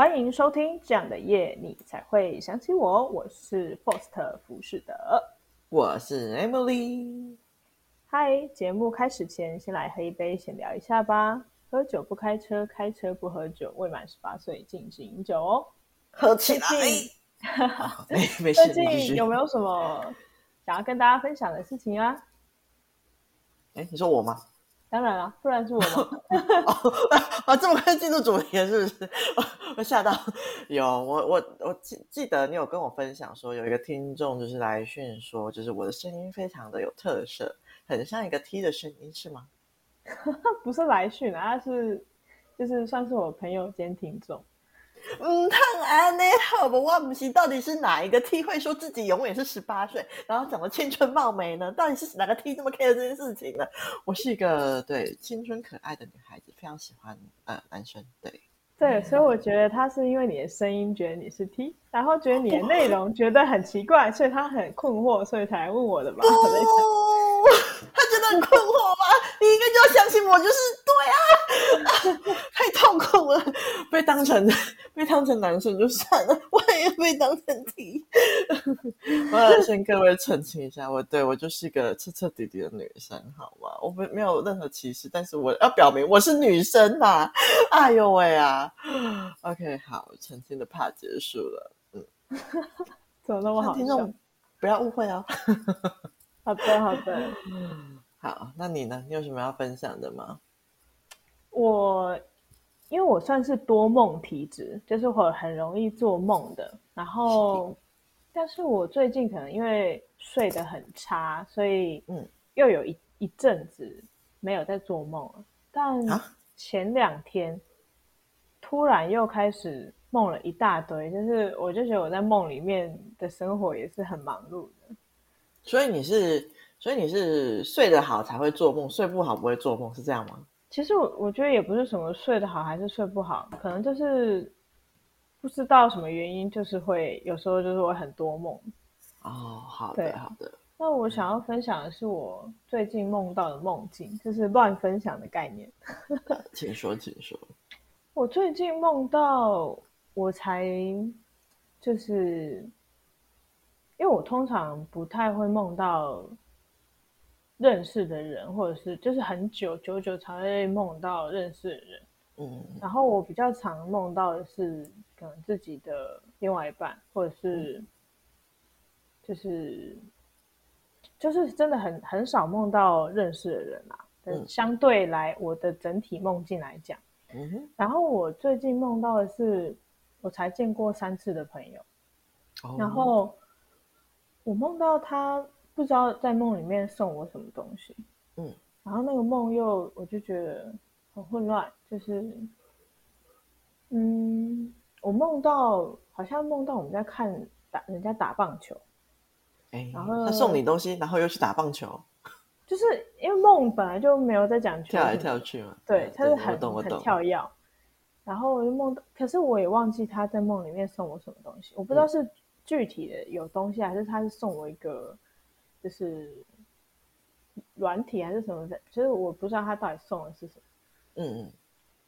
欢迎收听这样的夜你才会想起我，我是 Foster 服饰的，我是 Emily。 嗨，节目开始前先来喝一杯闲聊一下吧。喝酒不开车，开车不喝酒，未满18岁禁止饮酒哦。喝起来没事，最近有没有什么想要跟大家分享的事情啊？你说我吗？当然了，不然是我吗？这么快进入主题了是不是？我吓到。有，我记得你有跟我分享说有一个听众就是来讯说，就是我的声音非常的有特色，很像一个 T 的声音，是吗？不是来讯啊，是就是算是我朋友兼听众。好吧，我不是到底是哪一个 T 会说自己永远是18岁，然后长得青春貌美呢？到底是哪个 T 这么 care 这件事情呢？我是一个对青春可爱的女孩子，非常喜欢男生。对，所以我觉得他是因为你的声音觉得你是 T， 然后觉得你的内容觉得很奇怪，所以他很困惑，所以才问我的吧？他觉得很困惑吗？你应该就要相信我，就是对啊，太痛苦了，被当成男生就算了，我也被当成 T。 我要先各位澄清一下，我就是一个彻彻底底的女生，好吗？我没有任何歧视，但是我要表明我是女生啦。哎呦喂啊 ！OK， 好，澄清的怕结束了。怎么那么好笑？听众不要误会哦。好的。好，那你呢？你有什么要分享的吗？因为我算是多梦体质，就是我很容易做梦的。然后，但是我最近可能因为睡得很差，所以又有一阵子没有在做梦了。但前2天突然又开始梦了一大堆，就是我就觉得我在梦里面的生活也是很忙碌的。所以你是睡得好才会做梦，睡不好不会做梦，是这样吗？其实我觉得也不是什么睡得好还是睡不好，可能就是不知道什么原因，就是会有时候就是我很多梦。哦，好的。那我想要分享的是我最近梦到的梦境，就是乱分享的概念。请说。我最近梦到我才就是因为我通常不太会梦到认识的人，或者是就是很久才会梦到认识的人。然后我比较常梦到的是可能自己的另外一半，或者是就是真的很少梦到认识的人啊。相对来我的整体梦境来讲，然后我最近梦到的是我才见过3次的朋友，然后我梦到他不知道在梦里面送我什么东西，然后那个梦又我就觉得很混乱，就是我梦到好像梦到我们在看人家打棒球，然后他送你东西，然后又去打棒球，就是因为梦本来就没有在讲球，跳来跳去嘛，对，他是很跳跃，然后我就梦到，可是我也忘记他在梦里面送我什么东西，我不知道是具体的有东西，还是他是送我一个就是软体还是什么的，就是我不知道他到底送的是什么。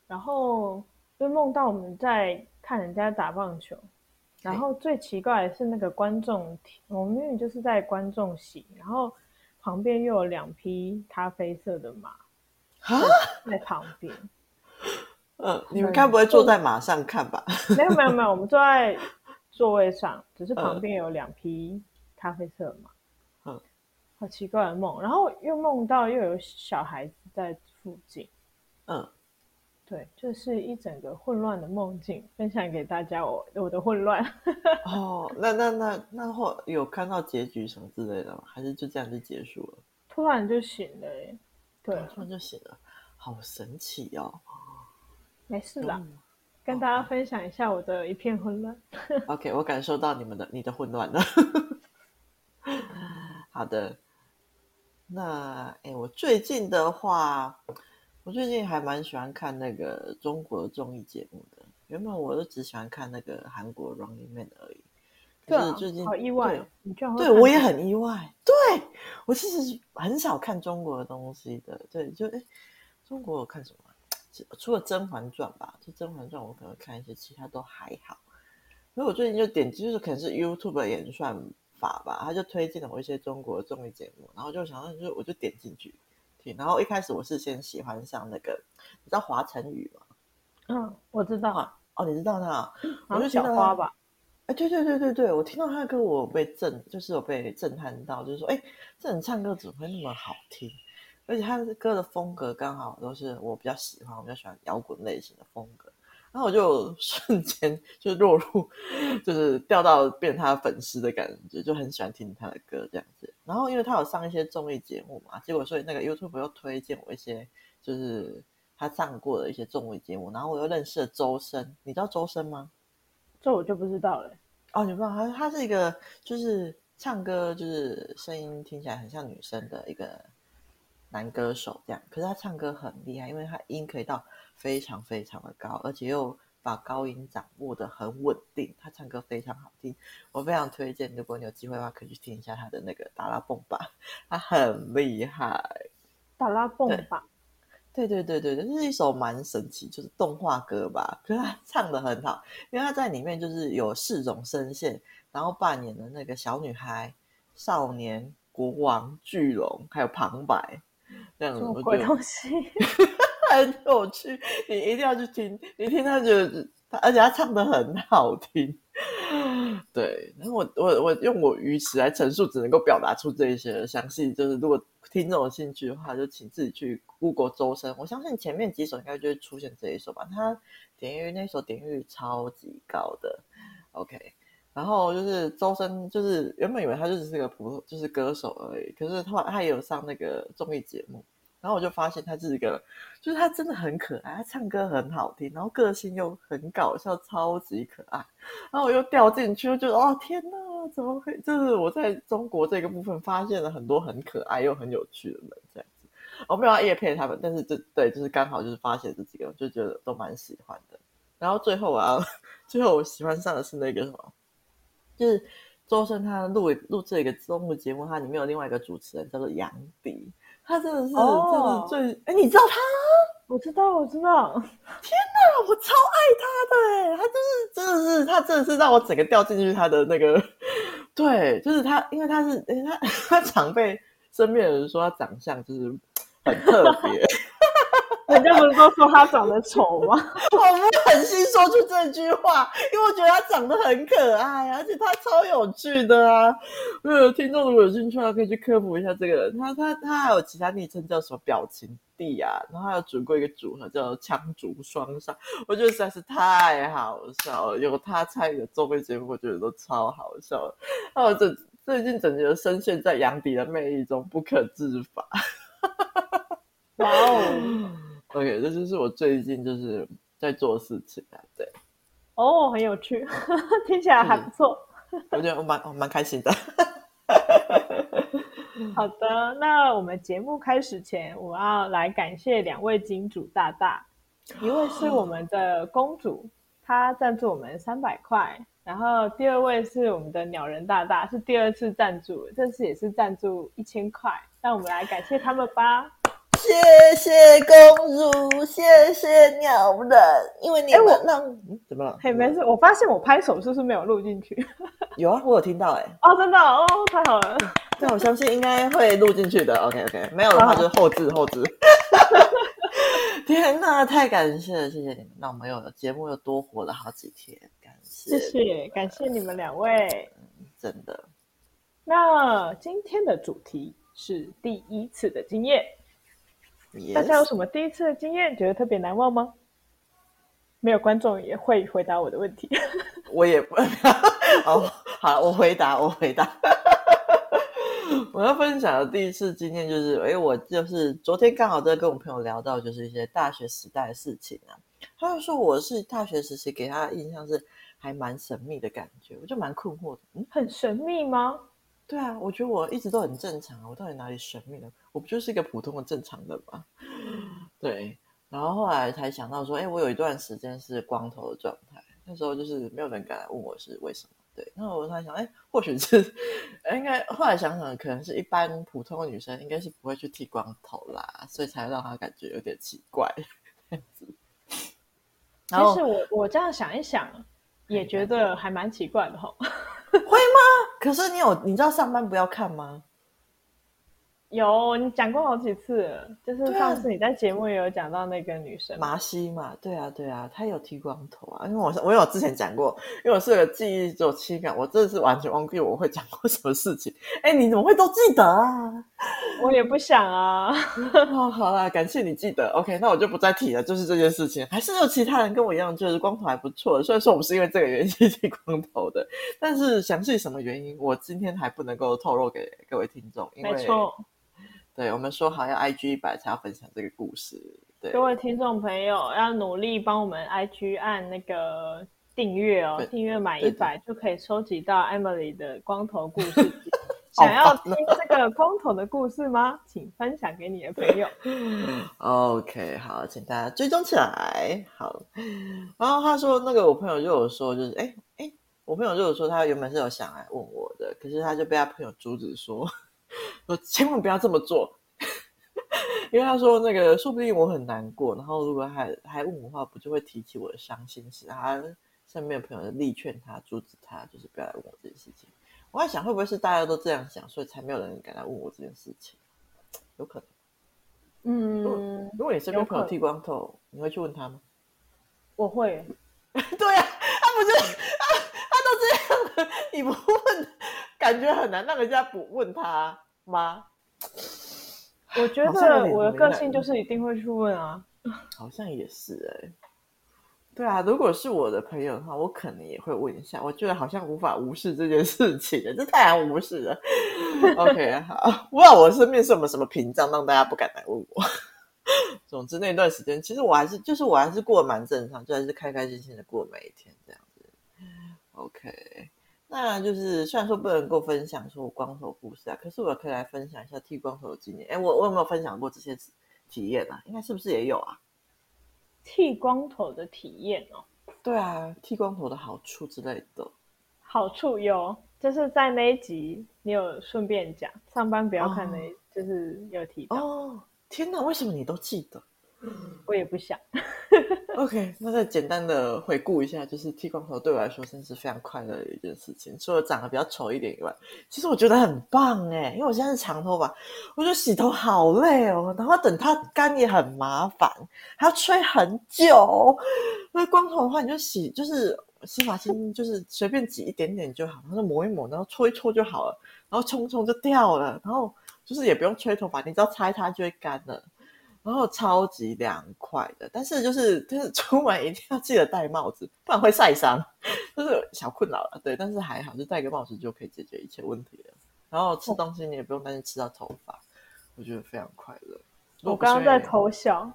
然后就梦到我们在看人家打棒球，然后最奇怪的是那个观众，我们明明就是在观众席，然后旁边又有2匹咖啡色的马在旁边。你们该不会坐在马上看吧？没有，我们坐在座位上，只是旁边有2匹咖啡色嘛。好奇怪的梦，然后又梦到又有小孩子在附近。对，这是一整个混乱的梦境，分享给大家我的混乱。那后有看到结局什么之类的吗？还是就这样就结束了？突然就醒了耶。对，突然就醒了，好神奇哦。没事啦，跟大家分享一下我的一片混乱。OK， 我感受到你的混乱了。好的，那我最近还蛮喜欢看那个中国综艺节目的。原本我都只喜欢看那个韩国 Running Man 而已。对啊，最近好意外，你居然会看。对，我也很意外。对，我其实很少看中国的东西的。对，就中国我看什么？除了甄嬛传吧，就甄嬛传我可能看一些，其他都还好。因为我最近就点击，就是可能是 YouTube 的演算法吧，他就推荐了我一些中国综艺节目，然后就想到就是我就点进去听，然后一开始我是先喜欢上那个，你知道华晨宇吗？嗯，我知道啊。哦，你知道他？我就小花吧。哎，对对对对对，我听到他的歌，我被震撼到，就是说，哎，这人唱歌怎么会那么好听？而且他的歌的风格刚好都是我比较喜欢，我比较喜欢摇滚类型的风格。然后我就瞬间就落入，就是掉到变成他的粉丝的感觉，就很喜欢听他的歌这样子。然后因为他有上一些综艺节目嘛，结果所以那个 YouTube 又推荐我一些就是他上过的一些综艺节目，然后我又认识了周深，你知道周深吗？这我就不知道了。哦，你不知道他是一个就是唱歌就是声音听起来很像女生的一个男歌手这样，可是他唱歌很厉害，因为他音可以到非常非常的高，而且又把高音掌握的很稳定，他唱歌非常好听，我非常推荐，如果你有机会的话可以去听一下他的那个达拉蹦吧，他很厉害。达拉蹦吧，对对对对对，这是一首蛮神奇就是动画歌吧，可是他唱的很好，因为他在里面就是有4种声线，然后扮演了那个小女孩、少年、国王、巨龙还有旁白这样子，什么鬼东西很有趣，你一定要去听，你听他觉得，而且他唱得很好听。对，然后我用我语词来陈述，只能够表达出这一些详细，就是如果听众有兴趣的话，就请自己去 Google 周深，我相信前面几首应该就会出现这一首吧，他点阅那首点阅超级高的 OK。然后就是周深，就是原本以为他就只是个普通就是歌手而已，可是他也有上那个综艺节目，然后我就发现他是一个，就是他真的很可爱，他唱歌很好听，然后个性又很搞笑，超级可爱。然后我又掉进去，就觉得哦天哪，怎么会？就是我在中国这个部分发现了很多很可爱又很有趣的人这样子。我没有要业配他们，但是对，就是刚好就是发现这几个，就觉得都蛮喜欢的。然后最后我喜欢上的是那个什么。就是周深他录这个综艺节目，他里面有另外一个主持人叫做杨迪，他真的是最哎，你知道他？我知道。天哪，我超爱他的，他真的是让我整个掉进去他的那个，对，就是他，因为他常被身边的人说他长相就是很特别。人家不是都说他长得丑吗？我不狠心说出这句话，因为我觉得他长得很可爱，而且他超有趣的啊！听众如果有兴趣的话，可以去科普一下这个人。他还有其他昵称叫什么表情帝啊，然后还有组过一个组合叫枪竹双煞，我觉得实在是太好笑了。有他参与的综艺节目，我觉得都超好笑了。那我最近整个深陷在杨迪的魅力中不可自拔。哇哦！OK， 这就是我最近就是在做事情啊，对。哦，很有趣，听起来还不错。我觉得我蛮开心的。好的，那我们节目开始前，我要来感谢2位金主大大，一位是我们的公主，她赞助我们300块，然后第二位是我们的鸟人大大，是第2次赞助，这次也是赞助1000块，让我们来感谢他们吧。谢谢公主，谢谢鸟人，因为你们让怎么了？嘿，没事，我发现我拍手是不是没有录进去？有啊，我有听到哎、欸。哦，真的哦，太好了。对，我相信应该会录进去的。OK， 没有的话就是后置。天哪，太感谢了，谢谢你们，那我们又节目又多活了好几天，感谢，谢谢，感谢你们2位，真的。那今天的主题是第1次的经验。Yes. 大家有什么第一次的经验觉得特别难忘吗？没有观众也会回答我的问题。我也不好，我回答我要分享的第一次经验就是我就是昨天刚好在跟我朋友聊到就是一些大学时代的事情啊，他就说我是大学时期给他的印象是还蛮神秘的感觉，我就蛮困惑的。很神秘吗？对啊，我觉得我一直都很正常啊，我到底哪里神秘了？我不就是一个普通的正常人吗？对，然后后来才想到说，我有一段时间是光头的状态，那时候就是没有人敢来问我是为什么。对，然后我才想，或许是，应该后来想想，可能是一般普通的女生应该是不会去剃光头啦，所以才让她感觉有点奇怪。这样子，其实我这样想一想也觉得还蛮奇怪的哈。会吗？可是你知道上班不要看吗？有，你讲过好几次了，就是上次你在节目也有讲到那个女生麻西嘛。对啊对啊，她有剃光头啊。因为我有之前讲过，因为我是个记忆只有7秒，我真的是完全忘记我会讲过什么事情。哎，你怎么会都记得啊？我也不想啊。哦，好啦，感谢你记得。 OK， 那我就不再提了。就是这件事情还是有其他人跟我一样，就是光头还不错，虽然说我不是因为这个原因剃光头的，但是详细什么原因我今天还不能够透露给各位听众。因为没错，对，我们说好要 IG100 才要分享这个故事。对，各位听众朋友要努力帮我们 IG 按那个订阅哦，订阅满100就可以收集到 Emily 的光头故事集。想要听这个光头的故事吗？请分享给你的朋友。OK， 好，请大家追踪起来。好，然后他说那个我朋友就有说，就是我朋友就有说他原本是有想来问我的，可是他就被他朋友阻止说千万不要这么做。因为他说那个说不定我很难过，然后如果还问我的话，不就会提起我的伤心事。他身边的朋友力劝他阻止他，就是不要来问我这件事情。我在想会不会是大家都这样想，所以才没有人敢来问我这件事情。有可能。嗯，如果你身边朋友剃光头，你会去问他吗？我会。对啊，他都这样了，你不问感觉很难让人家不问他吗？我觉得我的个性就是一定会去问啊。好像也是对啊，如果是我的朋友的话，我可能也会问一下。我觉得好像无法无视这件事情了，这太难无视了。OK， 好，不知道我身边是有没有什么屏障让大家不敢来问我。总之那段时间，其实我还是过得蛮正常，就还是开开心心的过每一天这样子。OK。那就是虽然说不能够分享说我光头故事啊，可是我可以来分享一下剃光头的经验。我有没有分享过这些体验啊？应该是不是也有啊？剃光头的体验哦。对啊，剃光头的好处之类的。好处有，就是在那一集你有顺便讲，上班不要看那一集，就是有提到。哦，天哪，为什么你都记得？我也不想。OK， 那再简单的回顾一下，就是剃光头对我来说真的是非常快乐的一件事情，除了长得比较丑一点以外，其实我觉得很棒因为我现在是长头发，我觉得洗头好累哦，然后等它干也很麻烦，还要吹很久。那光头的话，你就洗发精就是随便挤一点点就好，然后抹一抹，然后搓一搓就好了，然后冲冲就掉了，然后就是也不用吹头发，你只要擦一擦就会干了。然后超级凉快的，但是出门一定要记得戴帽子，不然会晒伤，就是小困扰了。对，但是还好，就戴个帽子就可以解决一切问题了。然后吃东西你也不用担心吃到头发，我觉得非常快乐。我刚刚在偷笑，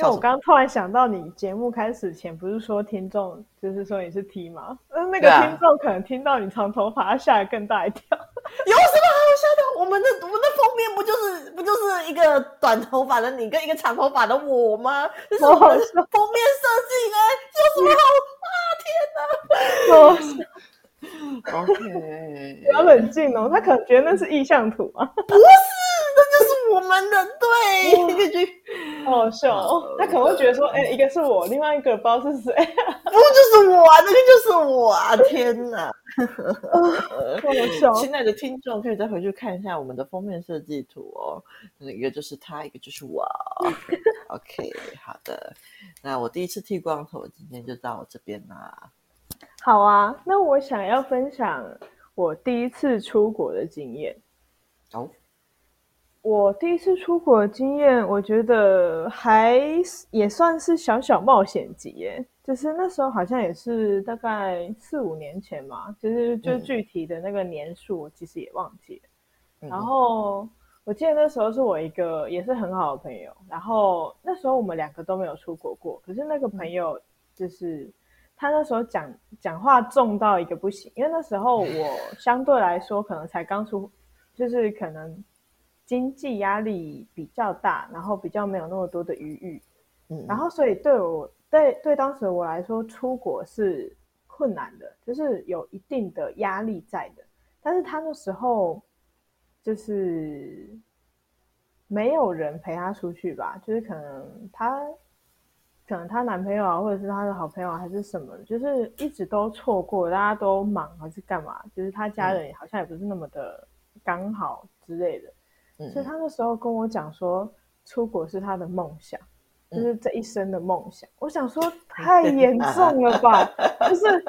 因为我刚刚突然想到，你节目开始前不是说听众就是说你是 T 吗？那个听众可能听到你长头发，他吓得更大一跳。有什么好笑的？我们的封面不就是一个短头发的你跟一个长头发的我吗？这是我们封面设计有什么好？天哪！OK， 不要冷静哦，他可能觉得那是意向图啊。不是，那就是我们的对。好笑哦，他可能会觉得说，一个是我，另外一个不知道是谁。不就是我啊？那个就是我啊！天哪！亲爱的听众可以再回去看一下我们的封面设计图哦，一个就是他，一个就是我。OK， 好的，那我第一次剃光头今天就到这边啦。好啊，那我想要分享我第一次出国的经验。哦，我第一次出国的经验我觉得也算是小小冒险级耶，就是那时候好像也是大概4-5年前嘛，就具体的那个年数我其实也忘记了然后我记得那时候是我一个也是很好的朋友，然后那时候我们2个都没有出国过，可是那个朋友就是他那时候讲话重到一个不行，因为那时候我相对来说可能才刚出，就是可能经济压力比较大，然后比较没有那么多的余裕然后所以对当时我来说出国是困难的，就是有一定的压力在的。但是他那时候就是没有人陪他出去吧，就是可能他可能她男朋友啊，或者是她的好朋友啊，还是什么，就是一直都错过，大家都忙还是干嘛，就是她家人好像也不是那么的刚好之类的、嗯、所以她那时候跟我讲说出国是她的梦想，就是这一生的梦想、嗯、我想说太严重了吧就是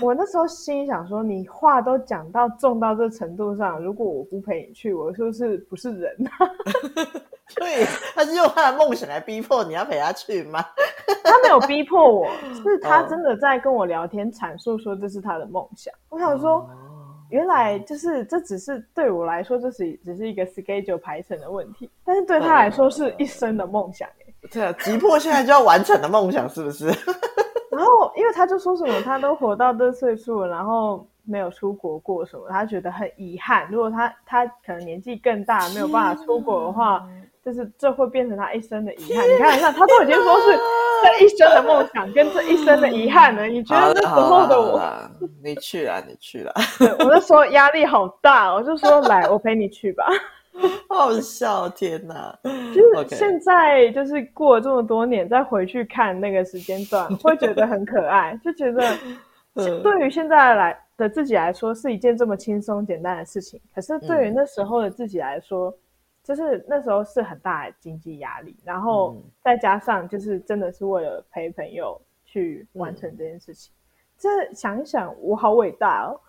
我那时候心想说，你话都讲到重到这程度上，如果我不陪你去，我是不是不是人啊对，他是用他的梦想来逼迫你要陪他去吗他没有逼迫我，是他真的在跟我聊天阐述说这是他的梦想、哦、我想说原来就是这只是对我来说只是一个 schedule 排程的问题，但是对他来说是一生的梦想、欸、对啊，急迫现在就要完成的梦想是不是然后因为他就说什么他都活到这岁数了，然后没有出国过什么，他觉得很遗憾，如果他可能年纪更大没有办法出国的话，就是这会变成他一生的遗憾。你看一下，他都已经说是这一生的梦想跟这一生的遗憾了，你觉得那时候的我你去啦你去啦我那时候压力好大，我就说来我陪你去吧好笑，天哪！就是现在，就是过了这么多年，再回去看那个时间段，会觉得很可爱，就觉得对于现在的自己来说是一件这么轻松简单的事情，可是对于那时候的自己来说，就是那时候是很大的经济压力，然后再加上就是真的是为了陪朋友去完成这件事情，这想一想，我好伟大哦！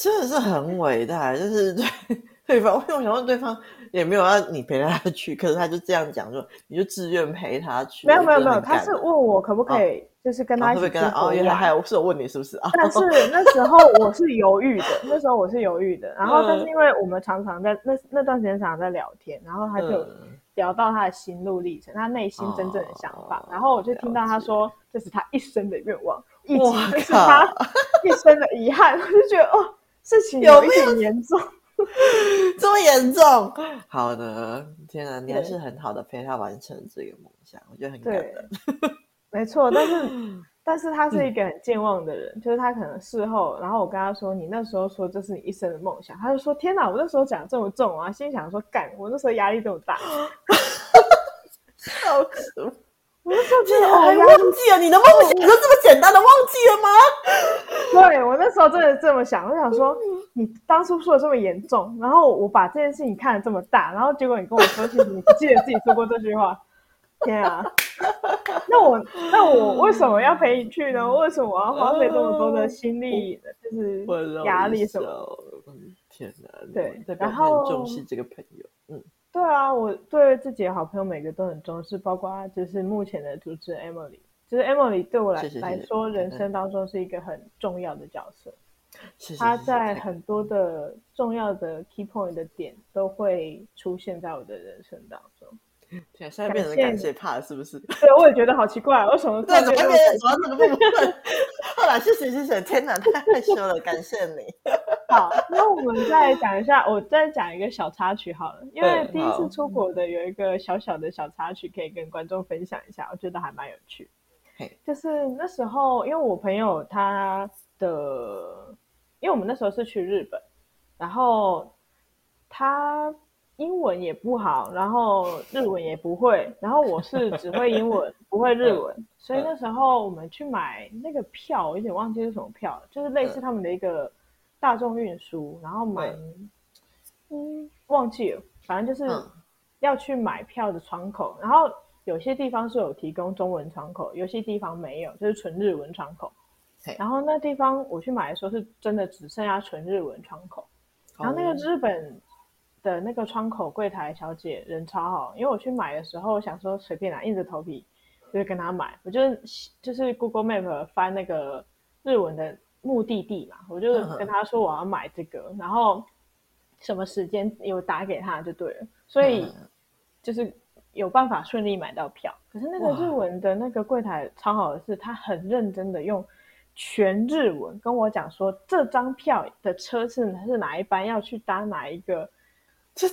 真的是很伟大，就是对方，因为我想问对方也没有要你陪他去，可是他就这样讲说你就自愿陪他去。没有没有没有，他是问我可不可以、哦、就是跟他一起出国玩、哦、原来还有是我问你是不是、哦、但是那时候我是犹豫的那时候我是犹豫的，然后但是因为我们常常在那段时间常常在聊天，然后他就聊到他的心路历程，他内心真正的想法、哦、然后我就听到他说这是他一生的愿望，以及这是他一生的遗憾我就觉得哦，事情有一点严重这么严重，好的，天哪，你还是很好的陪他完成这个梦想，我觉得很感人。没错，但是他是一个很健忘的人、嗯、就是他可能事后，然后我跟他说你那时候说这是你一生的梦想，他就说天哪，我那时候讲这么重啊，心想说干，我那时候压力这么大笑死我那时候觉得我还忘记了你的梦想，你就这么简单的忘记了吗？对，我那时候真的这么想，我想说你当初说的这么严重，然后我把这件事情看得这么大，然后结果你跟我说其实你不记得自己说过这句话天啊，那我为什么要陪你去呢？为什么我要花费这么多的心力就是压力什么？天哪，对，代表你很重视这个朋友。嗯，对啊，我对自己的好朋友每个都很重视，包括就是目前的主持人 Emily， 就是 Emily 对我 来说人生当中是一个很重要的角色，她在很多的重要的 key point 的点都会出现在我的人生当中。现在变成感谢怕是不是？对，我也觉得好奇怪，为什么对怎么变成主要这个部分后来谢谢天哪太害羞了感谢你好，那我们再讲一下，我再讲一个小插曲好了，因为第一次出国的有一个小小的小插曲可以跟观众分享一下，我觉得还蛮有趣。就是那时候因为我朋友他的，因为我们那时候是去日本，然后他英文也不好，然后日文也不会，然后我是只会英文不会日文，所以那时候我们去买那个票，我有点忘记是什么票，就是类似他们的一个大众运输，然后买忘记了，反正就是要去买票的窗口，然后有些地方是有提供中文窗口，有些地方没有，就是纯日文窗口，然后那地方我去买的时候是真的只剩下纯日文窗口，然后那个日本的那个窗口柜台小姐人超好，因为我去买的时候我想说随便拿，硬着头皮就跟她买，我就是 Google Map 翻那个日文的目的地嘛，我就跟她说我要买这个，然后什么时间有打给她就对了，所以就是有办法顺利买到票。可是那个日文的那个柜台超好的是她很认真的用全日文跟我讲说这张票的车是哪一班，要去搭哪一个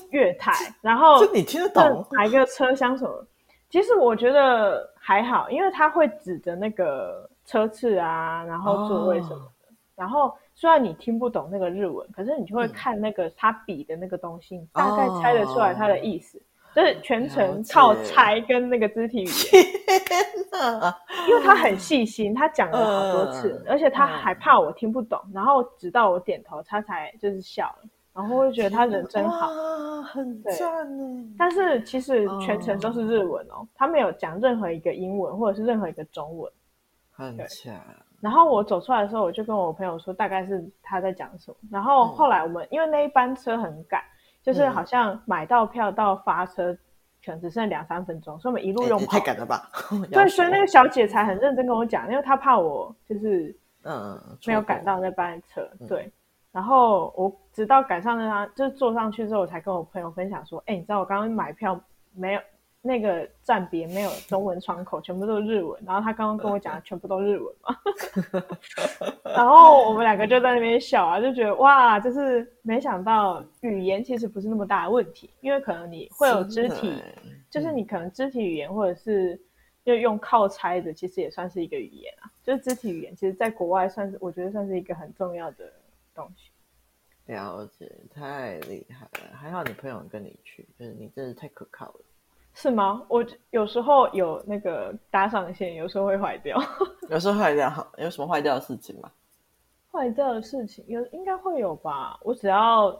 月台，然后这你听得懂哪一个车厢什么。其实我觉得还好，因为他会指着那个车次啊，然后座位什么的，然后虽然你听不懂那个日文，可是你就会看那个他比的那个东西，你大概猜得出来他的意思。就是全程靠猜跟那个肢体语言。天哪！因为他很细心，他讲了好多次，而且他还怕我听不懂，然后直到我点头，他才就是笑了。然后我就觉得他人真好，很赞耶。但是其实全程都是日文哦，他没有讲任何一个英文或者是任何一个中文，很强。然后我走出来的时候，我就跟我朋友说大概是他在讲什么。然后后来我们因为那一班车很赶，就是好像买到票到发车可能只剩2-3分钟，所以我们一路用跑。太赶了吧？对，所以那个小姐才很认真跟我讲，因为她怕我就是没有赶到那班车，对。然后我直到赶上那，就是坐上去之后，我才跟我朋友分享说：“哎，你知道我刚刚买票没有那个站别没有中文窗口，全部都是日文。”然后他刚刚跟我讲的全部都日文嘛，然后我们两个就在那边笑啊，就觉得哇，就是没想到语言其实不是那么大的问题，因为可能你会有肢体，就是你可能肢体语言或者是就用靠猜的，其实也算是一个语言啊。就是肢体语言，其实在国外算是我觉得算是一个很重要的。东西了解，太厉害了！还好你朋友跟你去，就是你真是太可靠了。是吗？我有时候有那个搭上线，有时候会坏掉。有时候坏掉，有什么坏掉的事情吗？坏掉的事情应该会有吧。我只要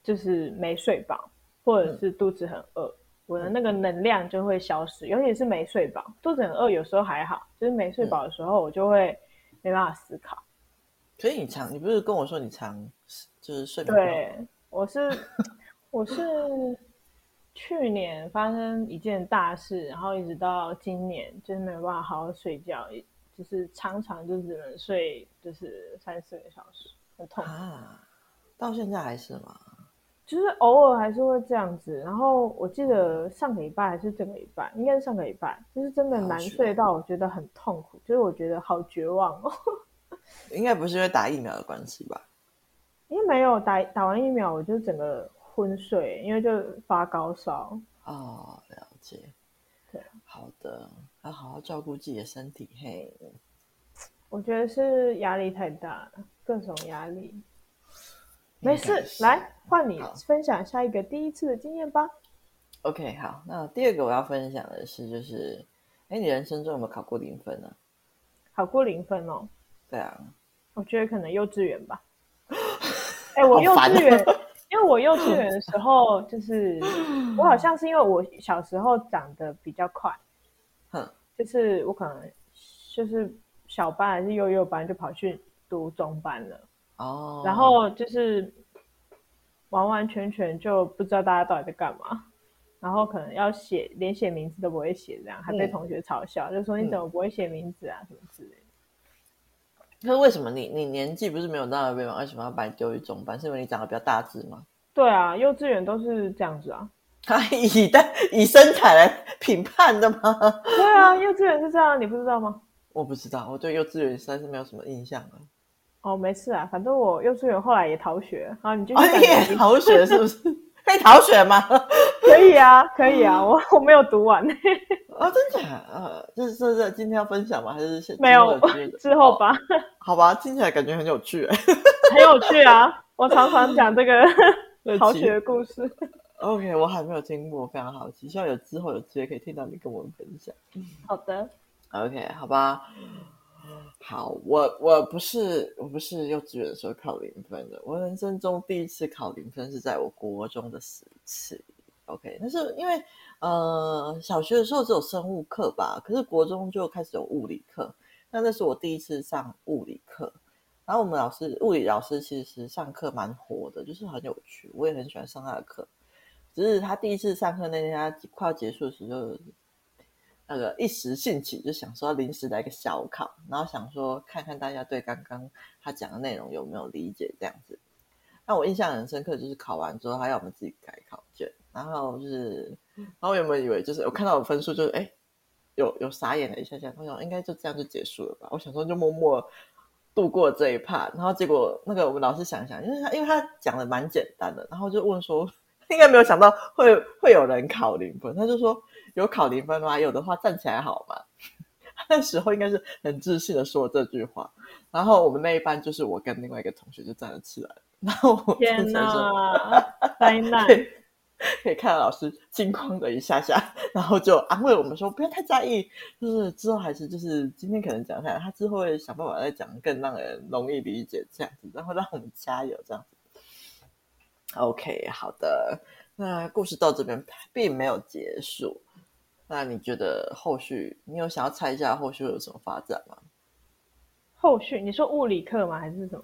就是没睡饱，或者是肚子很饿，我的那个能量就会消失。尤其是没睡饱，肚子很饿有时候还好，就是没睡饱的时候，我就会没办法思考。所以你不是跟我说你常就是睡不着？对，我是去年发生一件大事，然后一直到今年就是没有办法好好睡觉，就是常常就只能睡就是3-4个小时，很痛啊！到现在还是吗？就是偶尔还是会这样子。然后我记得上个礼拜还是这个礼拜，应该是上个礼拜，就是真的难睡到我觉得很痛苦，就是我觉得好绝望哦。应该不是因为打疫苗的关系吧？因为没有打完疫苗，我就整个昏睡，因为就发高烧。哦，了解。对，好的，要好好照顾自己的身体。嘿，我觉得是压力太大了，各种压力。没事，来换你分享下一个第一次的经验吧。OK， 好，那第二个我要分享的是，就是，你人生中有没有考过0分呢？考过0分哦。对啊，我觉得可能幼稚园吧。我幼稚园，因为我幼稚园的时候，就是我好像是因为我小时候长得比较快，就是我可能就是小班还是幼幼班就跑去读中班了哦，然后就是完完全全就不知道大家到底在干嘛，然后可能要写，连写名字都不会写，这样还被同学嘲笑，就说你怎么不会写名字啊什么之类的。可是为什么你年纪不是没有到那边吗？为什么要把你丢去中班？是因为你长得比较大只吗？对啊，幼稚园都是这样子啊。他以身材来评判的吗？对啊，幼稚园是这样，你不知道吗？我不知道，我对幼稚园实在是没有什么印象了。哦，没事啊，反正我幼稚园后来也逃学。好，你继续。哦，你也逃学是不是？可以逃学吗？可以啊，可以啊，我没有读完。哦，真的就是今天要分享吗？还是没有之后吧？好吧，听起来感觉很有趣，很有趣啊！我常常讲这个逃学的故事。OK， 我还没有听过，非常好奇，希望之后有机会可以听到你跟我们分享。好的。OK， 好吧。好，我不是幼稚园的时候考0分的，我人生中第一次考0分是在我国中的时期。OK， 但是因为小学的时候只有生物课吧，可是国中就开始有物理课，那是我第一次上物理课。然后我们物理老师其实上课蛮活的，就是很有趣，我也很喜欢上他的课。只是他第一次上课那天，他快要结束的时候，那个一时兴起就想说临时来个小考，然后想说看看大家对刚刚他讲的内容有没有理解这样子。那我印象很深刻，就是考完之后他要我们自己改考卷，然后我原本以为就是我看到我分数就是有傻眼了一下，我想应该就这样就结束了吧，我想说就默默度过这一趴。然后结果那个我们老师想想，因为他讲的蛮简单的，然后就问说应该没有想到会有人考0分，他就说有考0分吗？有的话站起来好吗？那时候应该是很自信的说这句话。然后我们那一班就是我跟另外一个同学就站了起来，然后我天哪，灾难！可以看到老师惊慌的一下下，然后就安慰我们说不要太在意，就是之后还是就是今天可能讲一下，他之后会想办法再讲更让人容易理解这样子，然后让我们加油这样子。OK， 好的，那故事到这边并没有结束。那你觉得后续你有想要猜一下后续有什么发展吗？后续你说物理课吗？还是什么？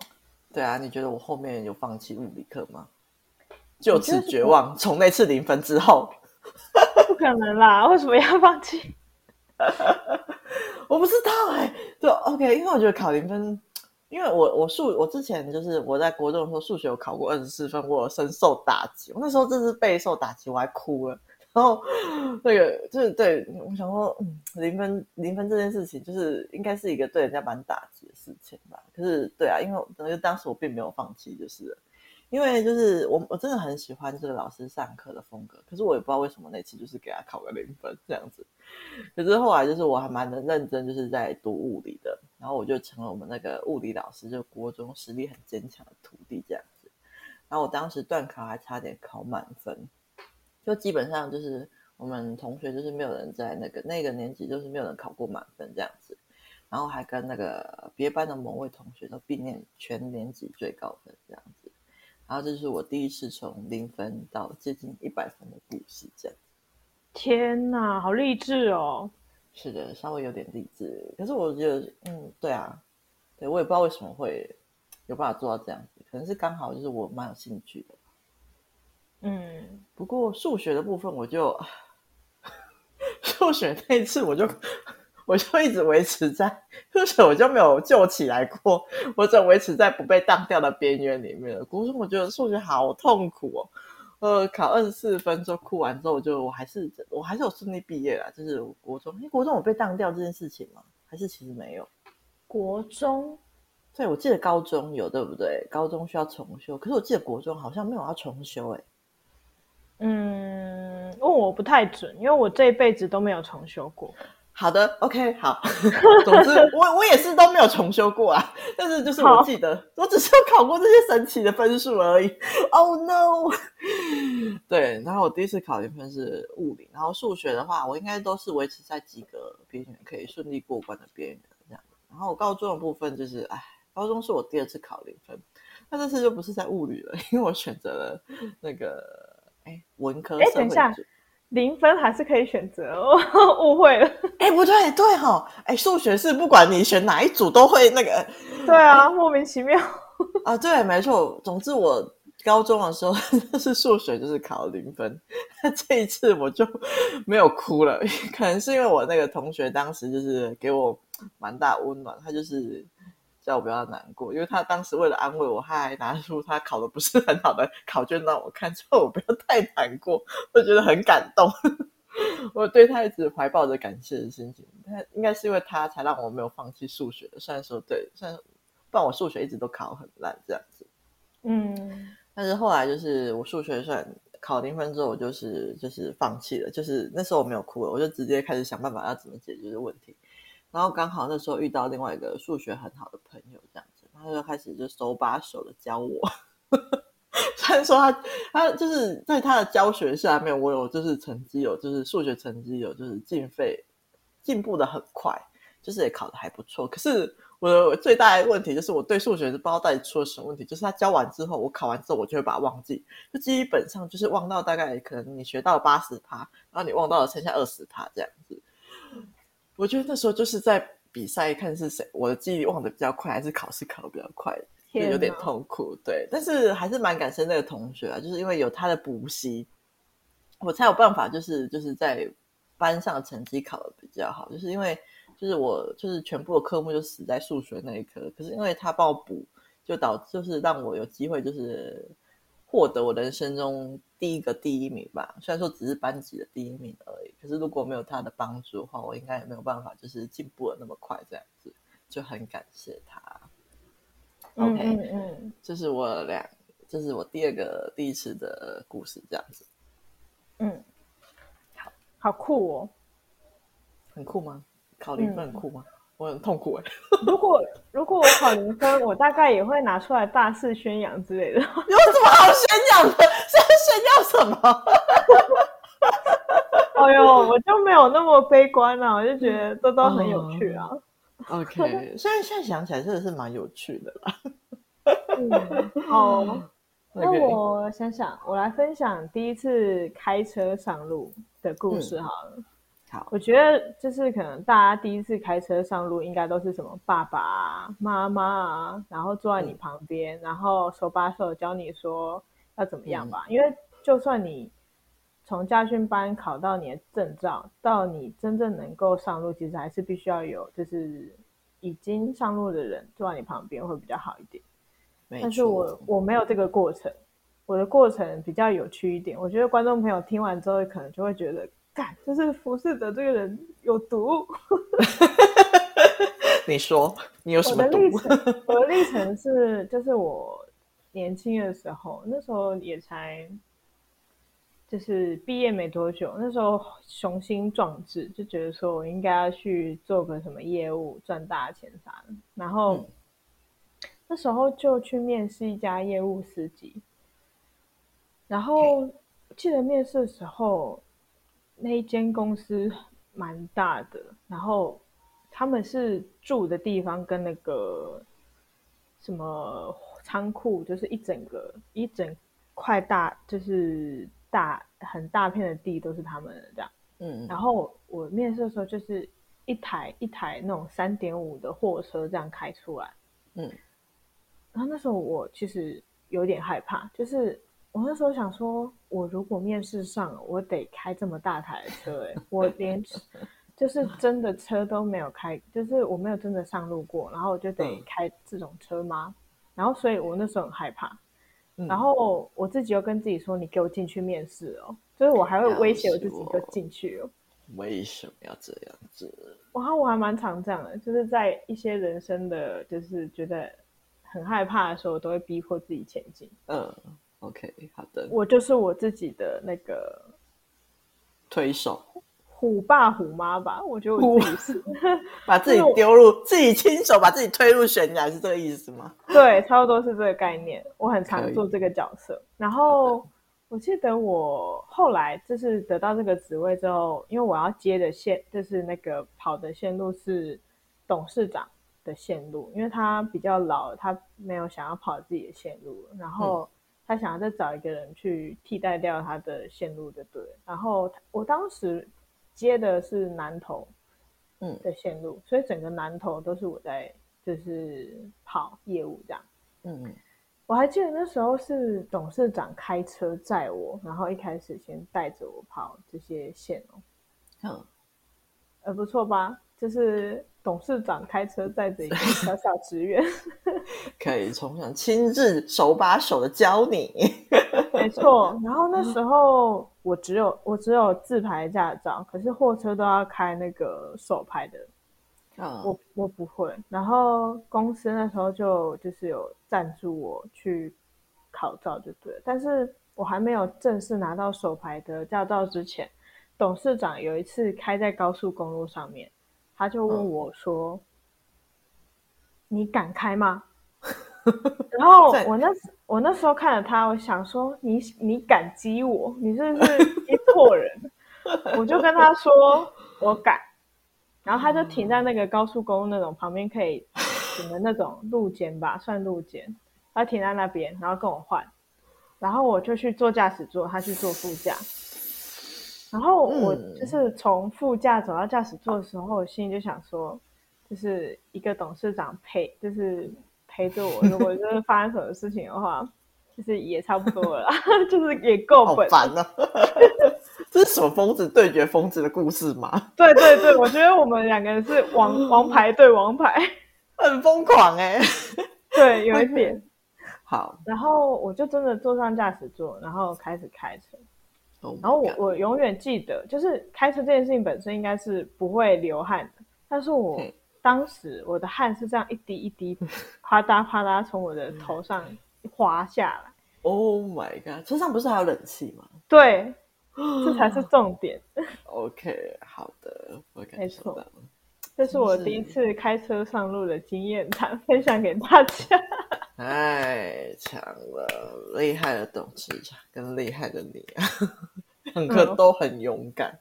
对啊，你觉得我后面有放弃物理课吗？就此绝望，从那次0分之后。不可能啦，为什么要放弃？我不知道哎、欸，对 ，OK， 因为我觉得考0分，因为我之前就是我在国中的时候数学有考过24分，我有深受打击，我那时候真是备受打击，我还哭了。然后那个就是对我想说，零分这件事情就是应该是一个对人家蛮打击的事情吧。可是对啊，因为当时我并没有放弃，就是了。因为就是我真的很喜欢这个老师上课的风格，可是我也不知道为什么那次就是给他考个0分这样子。可是后来就是我还蛮认真，就是在读物理的，然后我就成了我们那个物理老师就国中实力很坚强的徒弟这样子。然后我当时段考还差点考满分，就基本上就是我们同学就是没有人在那个年级就是没有人考过满分这样子。然后还跟那个别班的某位同学都并列全年级最高分这样子。然后这是我第一次从0分到接近100分的故事，这样。天哪，好励志哦！是的，稍微有点励志。可是我觉得，对啊，对我也不知道为什么会有办法做到这样子，可能是刚好就是我蛮有兴趣的。不过数学的部分，我就数学那一次我就一直维持在数学，我就没有救起来过，我只维持在不被当掉的边缘里面了。国中我觉得数学好痛苦哦，考24分之后哭完之后，我还是有顺利毕业啦。就是国中我被当掉这件事情吗？还是其实没有？国中，对，我记得高中有对不对？高中需要重修，可是我记得国中好像没有要重修哎、欸。因为我不太准，因为我这一辈子都没有重修过。好的 ，OK， 好。总之，我也是都没有重修过啊，但是就是我记得，我只是有考过这些神奇的分数而已。Oh no！ 对，然后我第一次考0分是物理，然后数学的话，我应该都是维持在及格边缘，可以顺利过关的边缘这样。然后高中的部分就是，高中是我第二次考0分，那这次就不是在物理了，因为我选择了那个文科社会组。0分还是可以选择，我误会了。不对，对齁，数学是不管你选哪一组都会那个。对啊，莫名其妙。啊，对，没错。总之我高中的时候是数学就是考0分，这一次我就没有哭了，可能是因为我那个同学当时就是给我蛮大温暖，他就是叫我不要难过，因为他当时为了安慰我，他还拿出他考的不是很好的考卷让我看，叫我不要太难过，我觉得很感动。我对他一直怀抱着感谢的心情，他应该是因为他才让我没有放弃数学，虽然说不然我数学一直都考很烂这样子。但是后来就是我数学算考0分之后，我就是放弃了，就是那时候我没有哭了，我就直接开始想办法要怎么解决这问题。然后刚好那时候遇到另外一个数学很好的朋友这样子，他就开始就手把手的教我。虽然说他就是在他的教学下面，我有就是成绩有就是数学成绩有就是进步的很快，就是也考得还不错。可是我最大的问题就是我对数学是不知道到底出了什么问题，就是他教完之后，我考完之后我就会把它忘记，就基本上就是忘到大概可能你学到了 80%， 然后你忘到了剩下 20% 这样子。我觉得那时候就是在比赛，看是谁我的记忆力忘得比较快，还是考试考得比较快，就有点痛苦。对，但是还是蛮感谢那个同学啊，就是因为有他的补习，我才有办法就是在班上成绩考得比较好。就是因为就是我就是全部的科目就死在数学那一科，可是因为他帮我补，就导致就是让我有机会就是获得我人生中第一名吧，虽然说只是班级的第1名而已，可是如果没有他的帮助的话，我应该也没有办法就是进步的那么快这样子，就很感谢他。OK， 这是我第一次的故事这样子。好酷哦。很酷吗？考0分很酷吗？我很痛苦如果我考0分，我大概也会拿出来大肆宣扬之类的。有什么好宣扬的？是要宣扬什么？哎呦，我就没有那么悲观啊，我就觉得这都很有趣啊。OK， 虽然现在想起来真的是蛮有趣的啦。嗯，好，那我想想，我来分享第一次开车上路的故事好了。好，我觉得就是可能大家第一次开车上路应该都是什么爸爸啊、妈妈啊，然后坐在你旁边，然后手把手教你说要怎么样吧。因为就算你从驾训班考到你的证照，到你真正能够上路，其实还是必须要有就是已经上路的人坐在你旁边会比较好一点。但是我没有这个过程，我的过程比较有趣一点。我觉得观众朋友听完之后可能就会觉得就是福士德这个人有毒。你说你有什么毒？我的历程是就是我年轻的时候，那时候也才就是毕业没多久，那时候雄心壮志，就觉得说我应该要去做个什么业务赚大钱啥的，然后、那时候就去面试一家业务司机，然后记得面试的时候那一间公司蛮大的，然后他们是住的地方跟那个什么仓库，就是一整块大，就是很大片的地都是他们的这样。然后我面试的时候就是一台一台那种 3.5 的货车这样开出来。然后那时候我其实有点害怕，就是我那时候想说，我如果面试上，我得开这么大台的车、我连就是真的车都没有开，就是我没有真的上路过，然后我就得开这种车吗？然后所以我那时候很害怕，然后我自己又跟自己说，你给我进去面试哦，就是我还会威胁我自己就进去哦。为什么要这样子？哇，我还蛮常这样的，就是在一些人生的就是觉得很害怕的时候，我都会逼迫自己前进。OK， 好的，我就是我自己的那个推手，虎爸虎妈吧，我觉得我自己是把自己丢入自己亲手把自己推入悬崖，是这个意思吗？对，差不多是这个概念。我很常做这个角色。然后我记得我后来就是得到这个职位之后，因为我要接的线就是那个跑的线路是董事长的线路，因为他比较老，他没有想要跑自己的线路，然后他想要再找一个人去替代掉他的线路的队，然后我当时接的是南投的线路，所以整个南投都是我在就是跑业务这样。我还记得那时候是董事长开车载我，然后一开始先带着我跑这些线不错吧，就是董事长开车载着一个小小职员。可以从小亲自手把手的教你。没错，然后那时候我只有自排驾照，可是货车都要开那个手排的，我不会。然后公司那时候就是有赞助我去考照就对了，但是我还没有正式拿到手排的驾照之前，董事长有一次开在高速公路上面，他就问我说：“你敢开吗？”然后我那时候看了他，我想说：“你敢激我？你是不是激错人？”我就跟他说：“我敢。”然后他就停在那个高速公路那种旁边可以停的那种路肩吧，算路肩。他停在那边，然后跟我换，然后我就去坐驾驶座，他去坐副驾。然后我就是从副驾走到驾驶座的时候，我心里就想说，就是一个董事长陪着我，如果就是发生什么事情的话，就是也差不多了啦，就是也够本。好烦啊！这是什么疯子对决疯子的故事吗？对对对，我觉得我们两个人是王牌对王牌，很疯狂对，有一点。好，然后我就真的坐上驾驶座，然后开始开车。然后我永远记得，就是开车这件事情本身应该是不会流汗的，但是我当时我的汗是这样一滴一滴啪嗒啪嗒从我的头上滑下来。 Oh my god， 车上不是还有冷气吗？对，这才是重点。OK， 好的，我感受到。这是我第一次开车上路的经验谈，分享给大家。太强了，厉害的董事长跟厉害的你啊！亨克都很勇敢、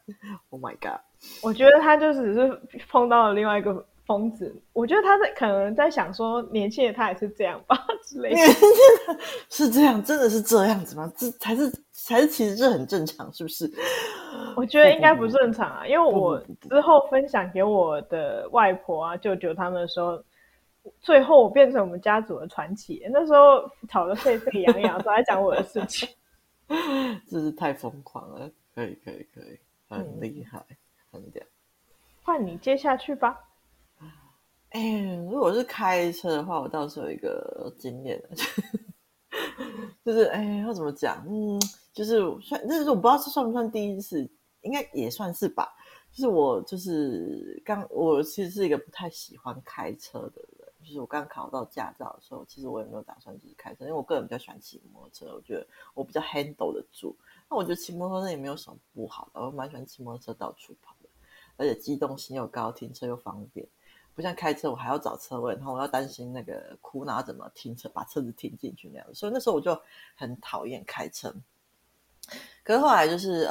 Oh my god， 我觉得他就只是碰到了另外一个疯子，我觉得他在可能在想说年轻的他也是这样吧之类的是这样，真的是这样子吗？这才是其实这很正常是不是？我觉得应该不正常啊，因为我之后分享给我的外婆啊舅舅他们的时候，最后我变成我们家族的传奇，那时候吵得沸沸扬扬都在讲我的事情真是太疯狂了，可以很厉害、很屌。换你接下去吧。如果是开车的话，我倒是有一个经验就是要怎么讲，就是我不知道这算不算第一次，应该也算是吧。就是我其实是一个不太喜欢开车的人，就是我刚考到驾照的时候，其实我也没有打算就是开车，因为我个人比较喜欢骑摩托车，我觉得我比较 handle 得住。那我觉得骑摩托车也没有什么不好的，我蛮喜欢骑摩托车到处跑的，而且机动性又高，停车又方便，不像开车我还要找车位，然后我要担心那个苦恼怎么停车把车子停进去那样，所以那时候我就很讨厌开车。可是后来就是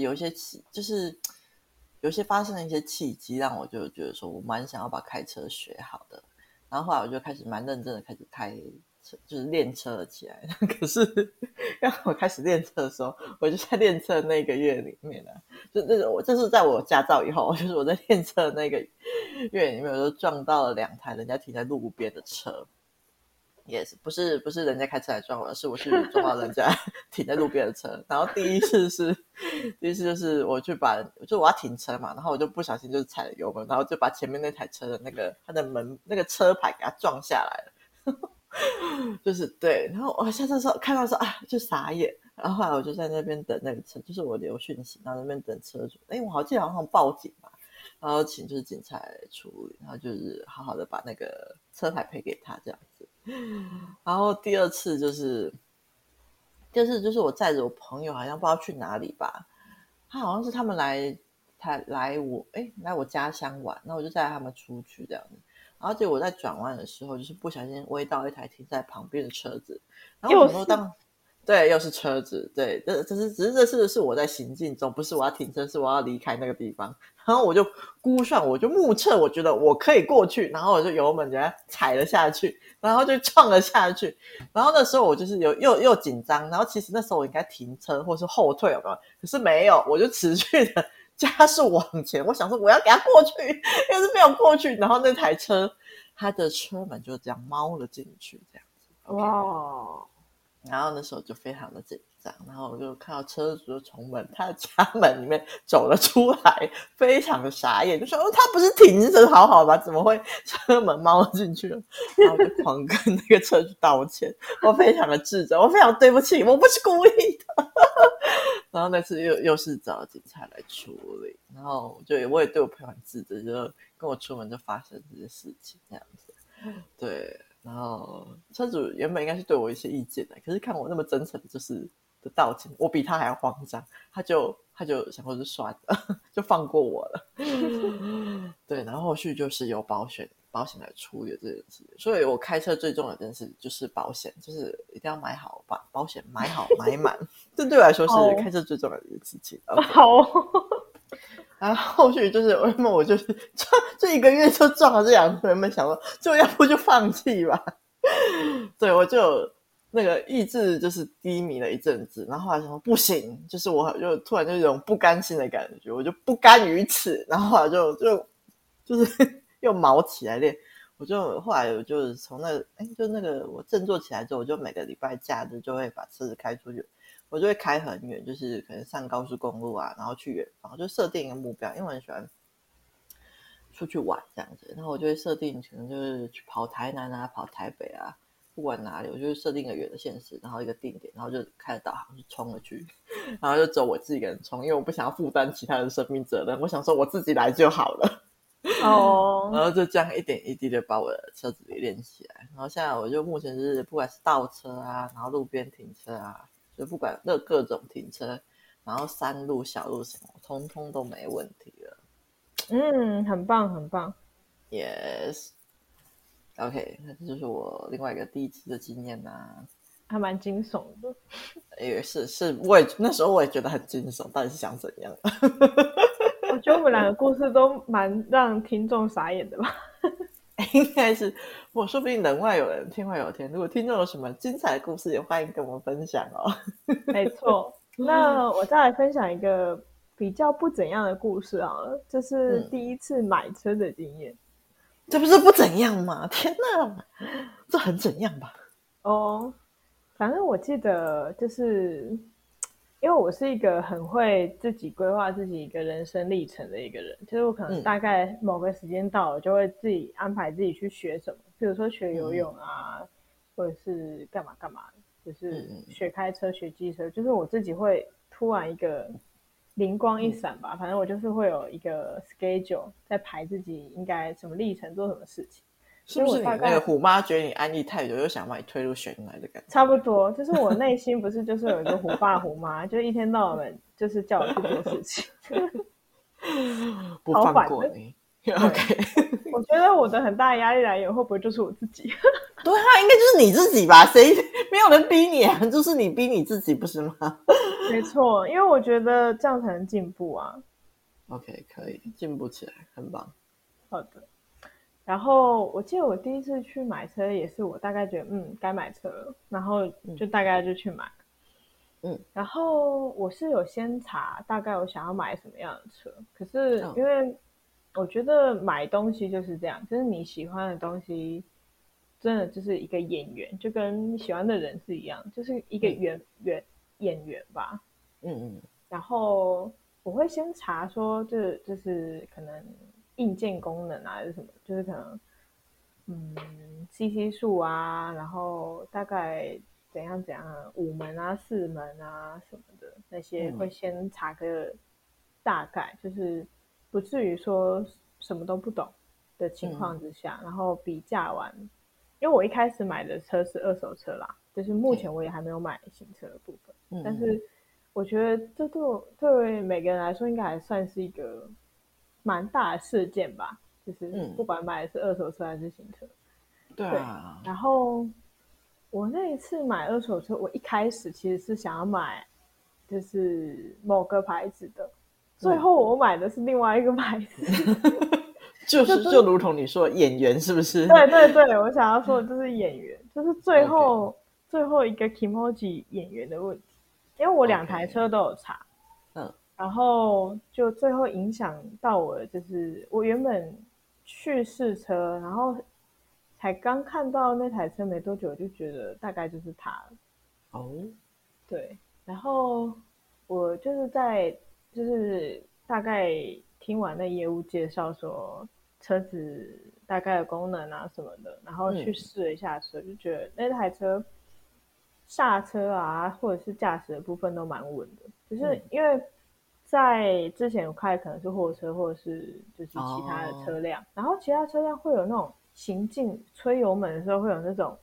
有一些就是有些发生了一些契机，让我就觉得说我蛮想要把开车学好的，然后后来我就开始蛮认真的开始开车，就是练车了起来。可是让我开始练车的时候，我就在练车那个月里面啊，就是在我驾照以后，就是我在练车那个月里面，我就撞到了两台人家停在路边的车。Yes， 不是人家开车来撞我，而是我去撞到人家停在路边的车。然后第一次就是我去我要停车嘛，然后我就不小心就是踩了油门，然后就把前面那台车的它的门那个车牌给它撞下来了就是对，然后我下车的时候看到说啊就傻眼，然后后来我就在那边等那个车，就是我留讯息，然后那边等车主，我好记得好像报警吧，然后请就是警察来处理，然后就是好好的把那个车牌赔给他这样子。然后第二次就是我载着我朋友好像不知道去哪里吧，他好像是他们来我家乡玩，那我就载他们出去这样子，然后结果我在转弯的时候就是不小心歪到一台停在旁边的车子，然后我想说对，又是车子，对，只是这次是我在行进中，不是我要停车，是我要离开那个地方。然后我就估算，我就目测，我觉得我可以过去，然后我就油门给它踩了下去，然后就撞了下去。然后那时候我就是又紧张，然后其实那时候我应该停车或是后退，有没有？可是没有，我就持续的加速往前。我想说我要给它过去，但是没有过去。然后那台车它的车门就这样猫了进去，这样子。哇、okay。然后那时候就非常的紧张，然后我就看到车主就从他的家门里面走了出来，非常的傻眼，就说他不是停着好好吧，怎么会车门猫进去了？然后我就狂跟那个车主道歉，我非常的自责，我非常对不起，我不是故意的然后那次又是找警察来处理，然后我也对我朋友很自责，就跟我出门就发生这些事情这样子。对，然后车主原本应该是对我一些意见的，可是看我那么真诚的道歉，我比他还要慌张，他就想说就算了就放过我了对，然后后续就是由保险来处理这件事，所以我开车最重要的一件事就是保险，就是一定要买好，把保险买好买满这对我来说是开车最重要的一件事情。好然后后续就是我就是这一个月就撞了这两回，没想到就要不就放弃吧对，我就那个意志就是低迷了一阵子，然后后来想说不行，就是我就突然就有种不甘心的感觉，我就不甘于此，然后后来就是又毛起来练，后来我就从我振作起来之后，我就每个礼拜假日就会把车子开出去，我就会开很远，就是可能上高速公路啊，然后去远方，就设定一个目标，因为我很喜欢出去玩这样子，然后我就会设定可能就是去跑台南啊，跑台北啊，不管哪里，我就设定一个远的县市，然后一个定点，然后就开着导航就冲了去，然后就走我自己一个人冲，因为我不想要负担其他人的生命责任，我想说我自己来就好了哦，然后就这样一点一滴的把我的车子给练起来，然后现在我就目前就是不管是倒车啊，然后路边停车啊，就不管各种停车，然后山路小路什么通通都没问题了。很棒很棒。 Yes， OK， 那这就是我另外一个第一次的经验啦。还蛮惊悚的。也是我也那时候我也觉得很惊悚，到底是想怎样？我觉得我们两个故事都蛮让听众傻眼的吧。应该是，我说不定人外有人，天外有天。如果听众有什么精彩的故事，也欢迎跟我们分享哦。没错，那我再来分享一个比较不怎样的故事好了，就是第一次买车的经验。这不是不怎样吗？天哪，这很怎样吧？哦，反正我记得就是。因为我是一个很会自己规划自己一个人生历程的一个人，就是我可能大概某个时间到了就会自己安排自己去学什么，比如说学游泳啊，或者是干嘛干嘛，就是学开车学机车，就是我自己会突然一个灵光一闪吧，反正我就是会有一个 schedule 在排自己应该什么历程做什么事情。是不是你那个虎妈觉得你安逸太久，又想把你推入悬崖的感觉？差不多，就是我内心不是就是有一个虎爸虎妈，就一天到晚就是叫我去做事情，不放过你。OK， 我觉得我的很大压力来源会不会就是我自己？对啊，应该就是你自己吧？谁没有人逼你啊？就是你逼你自己，不是吗？没错，因为我觉得这样才能进步啊。OK， 可以进步起来，很棒。好的。然后我记得我第一次去买车也是我大概觉得该买车了，然后就大概就去买然后我是有先查大概我想要买什么样的车，可是因为我觉得买东西就是这样，就是你喜欢的东西真的就是一个眼缘，就跟你喜欢的人是一样，就是一个眼缘吧。然后我会先查说就是可能硬件功能啊，还是什么，就是可能CC 数啊，然后大概怎样怎样，五门啊四门啊什么的，那些会先查个大概，就是不至于说什么都不懂的情况之下，然后比价完。因为我一开始买的车是二手车啦，就是目前我也还没有买新车的部分，但是我觉得这对每个人来说应该还算是一个蛮大的事件吧，就是不管买的是二手车还是新车。对啊，然后我那一次买二手车，我一开始其实是想要买就是某个牌子的，最后我买的是另外一个牌子。就如同你说演员是不是？对对对，我想要说的就是演员，就是最后一个 Kimoji 演员的问题，因为我两台车都有查。然后就最后影响到我，就是我原本去试车，然后才刚看到那台车没多久，我就觉得大概就是它了。哦，对。然后我就是就是大概听完那业务介绍说车子大概的功能啊什么的，然后去试了一下车，就觉得那台车刹车啊或者是驾驶的部分都蛮稳的，就是因为在之前我开可能是货车或者是就是其他的车辆，然后其他车辆会有那种行进吹油门的时候会有那种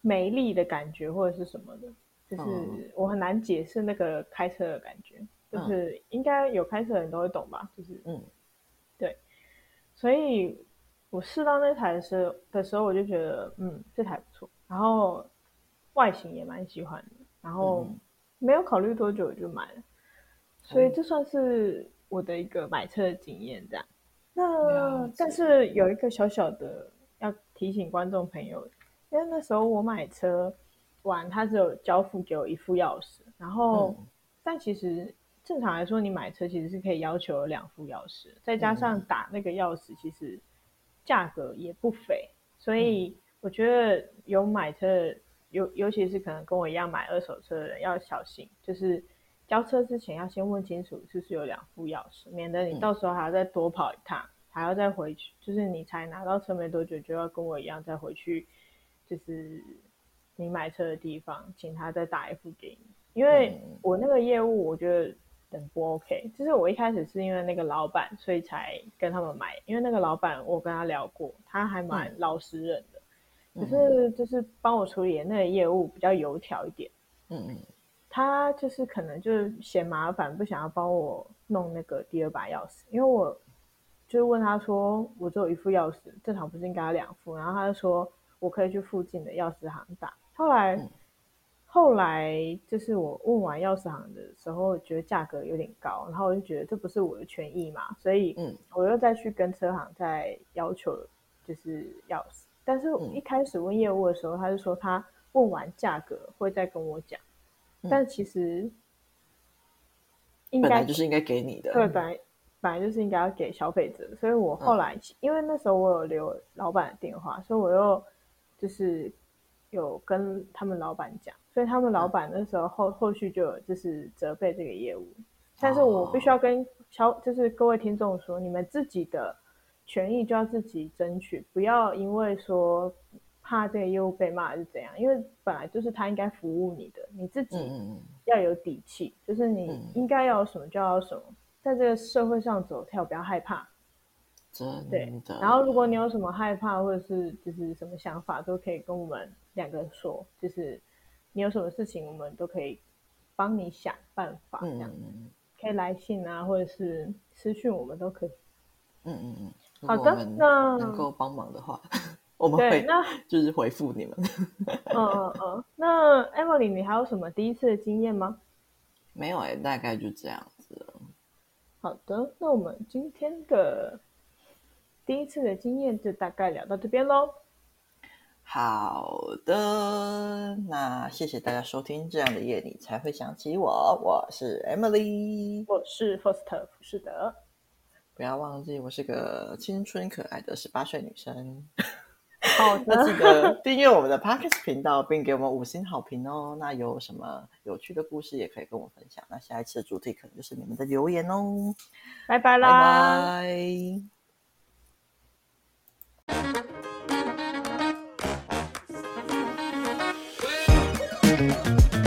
没力的感觉或者是什么的，就是我很难解释那个开车的感觉，就是应该有开车的人都会懂吧，就是对，所以我试到那台的时候我就觉得这台不错，然后外形也蛮喜欢的，然后没有考虑多久我就买了。所以这算是我的一个买车的经验，这样。那但是有一个小小的要提醒观众朋友，因为那时候我买车完，他只有交付给我一副钥匙，然后但其实正常来说，你买车其实是可以要求有两副钥匙，再加上打那个钥匙，其实价格也不菲，所以我觉得有买车的尤其是可能跟我一样买二手车的人要小心，就是交车之前要先问清楚是不是有两副钥匙，免得你到时候还要再多跑一趟，还要再回去，就是你才拿到车没多久就要跟我一样再回去，就是你买车的地方请他再打一副给你。因为我那个业务我觉得很不 OK， 就是我一开始是因为那个老板所以才跟他们买，因为那个老板我跟他聊过，他还蛮老实人的，可是就是帮我处理的那个业务比较油条一点，他就是可能就是嫌麻烦，不想要帮我弄那个第二把钥匙，因为我就问他说我只有一副钥匙，正常不是应该有两副，然后他就说我可以去附近的药师行打。后来就是我问完药师行的时候，觉得价格有点高，然后我就觉得这不是我的权益嘛，所以我又再去跟车行再要求就是钥匙。但是一开始问业务的时候，他就说他问完价格会再跟我讲，但其实应该本来就是应该给你的，对，本来就是应该要给消费者。所以我后来因为那时候我有留老板的电话，所以我又就是有跟他们老板讲，所以他们老板那时候后续就有就是责备这个业务。但是我必须要跟就是各位听众说，你们自己的权益就要自己争取，不要因为说怕这个业务被骂是怎样，因为本来就是他应该服务你的，你自己要有底气，就是你应该要有什么就要有什么，在这个社会上走跳，不要害怕。真的。对，然后如果你有什么害怕或者是就是什么想法，都可以跟我们两个人说，就是你有什么事情我们都可以帮你想办法，这样可以来信啊或者是私讯我们都可以。好的，那能够帮忙的话我们会就是回复你们。那 Emily 你还有什么第一次的经验吗？没有耶，大概就这样子了。好的，那我们今天的第一次的经验就大概聊到这边咯。好的，那谢谢大家收听，这样的夜你才会想起我。我是 Emily， 我是 Foster 福士德。不要忘记我是个青春可爱的18岁女生。好的，那记得订阅我们的 Podcast 频道，并给我们5星好评哦。那有什么有趣的故事也可以跟我分享，那下一次的主题可能就是你们的留言哦。拜拜啦，拜拜。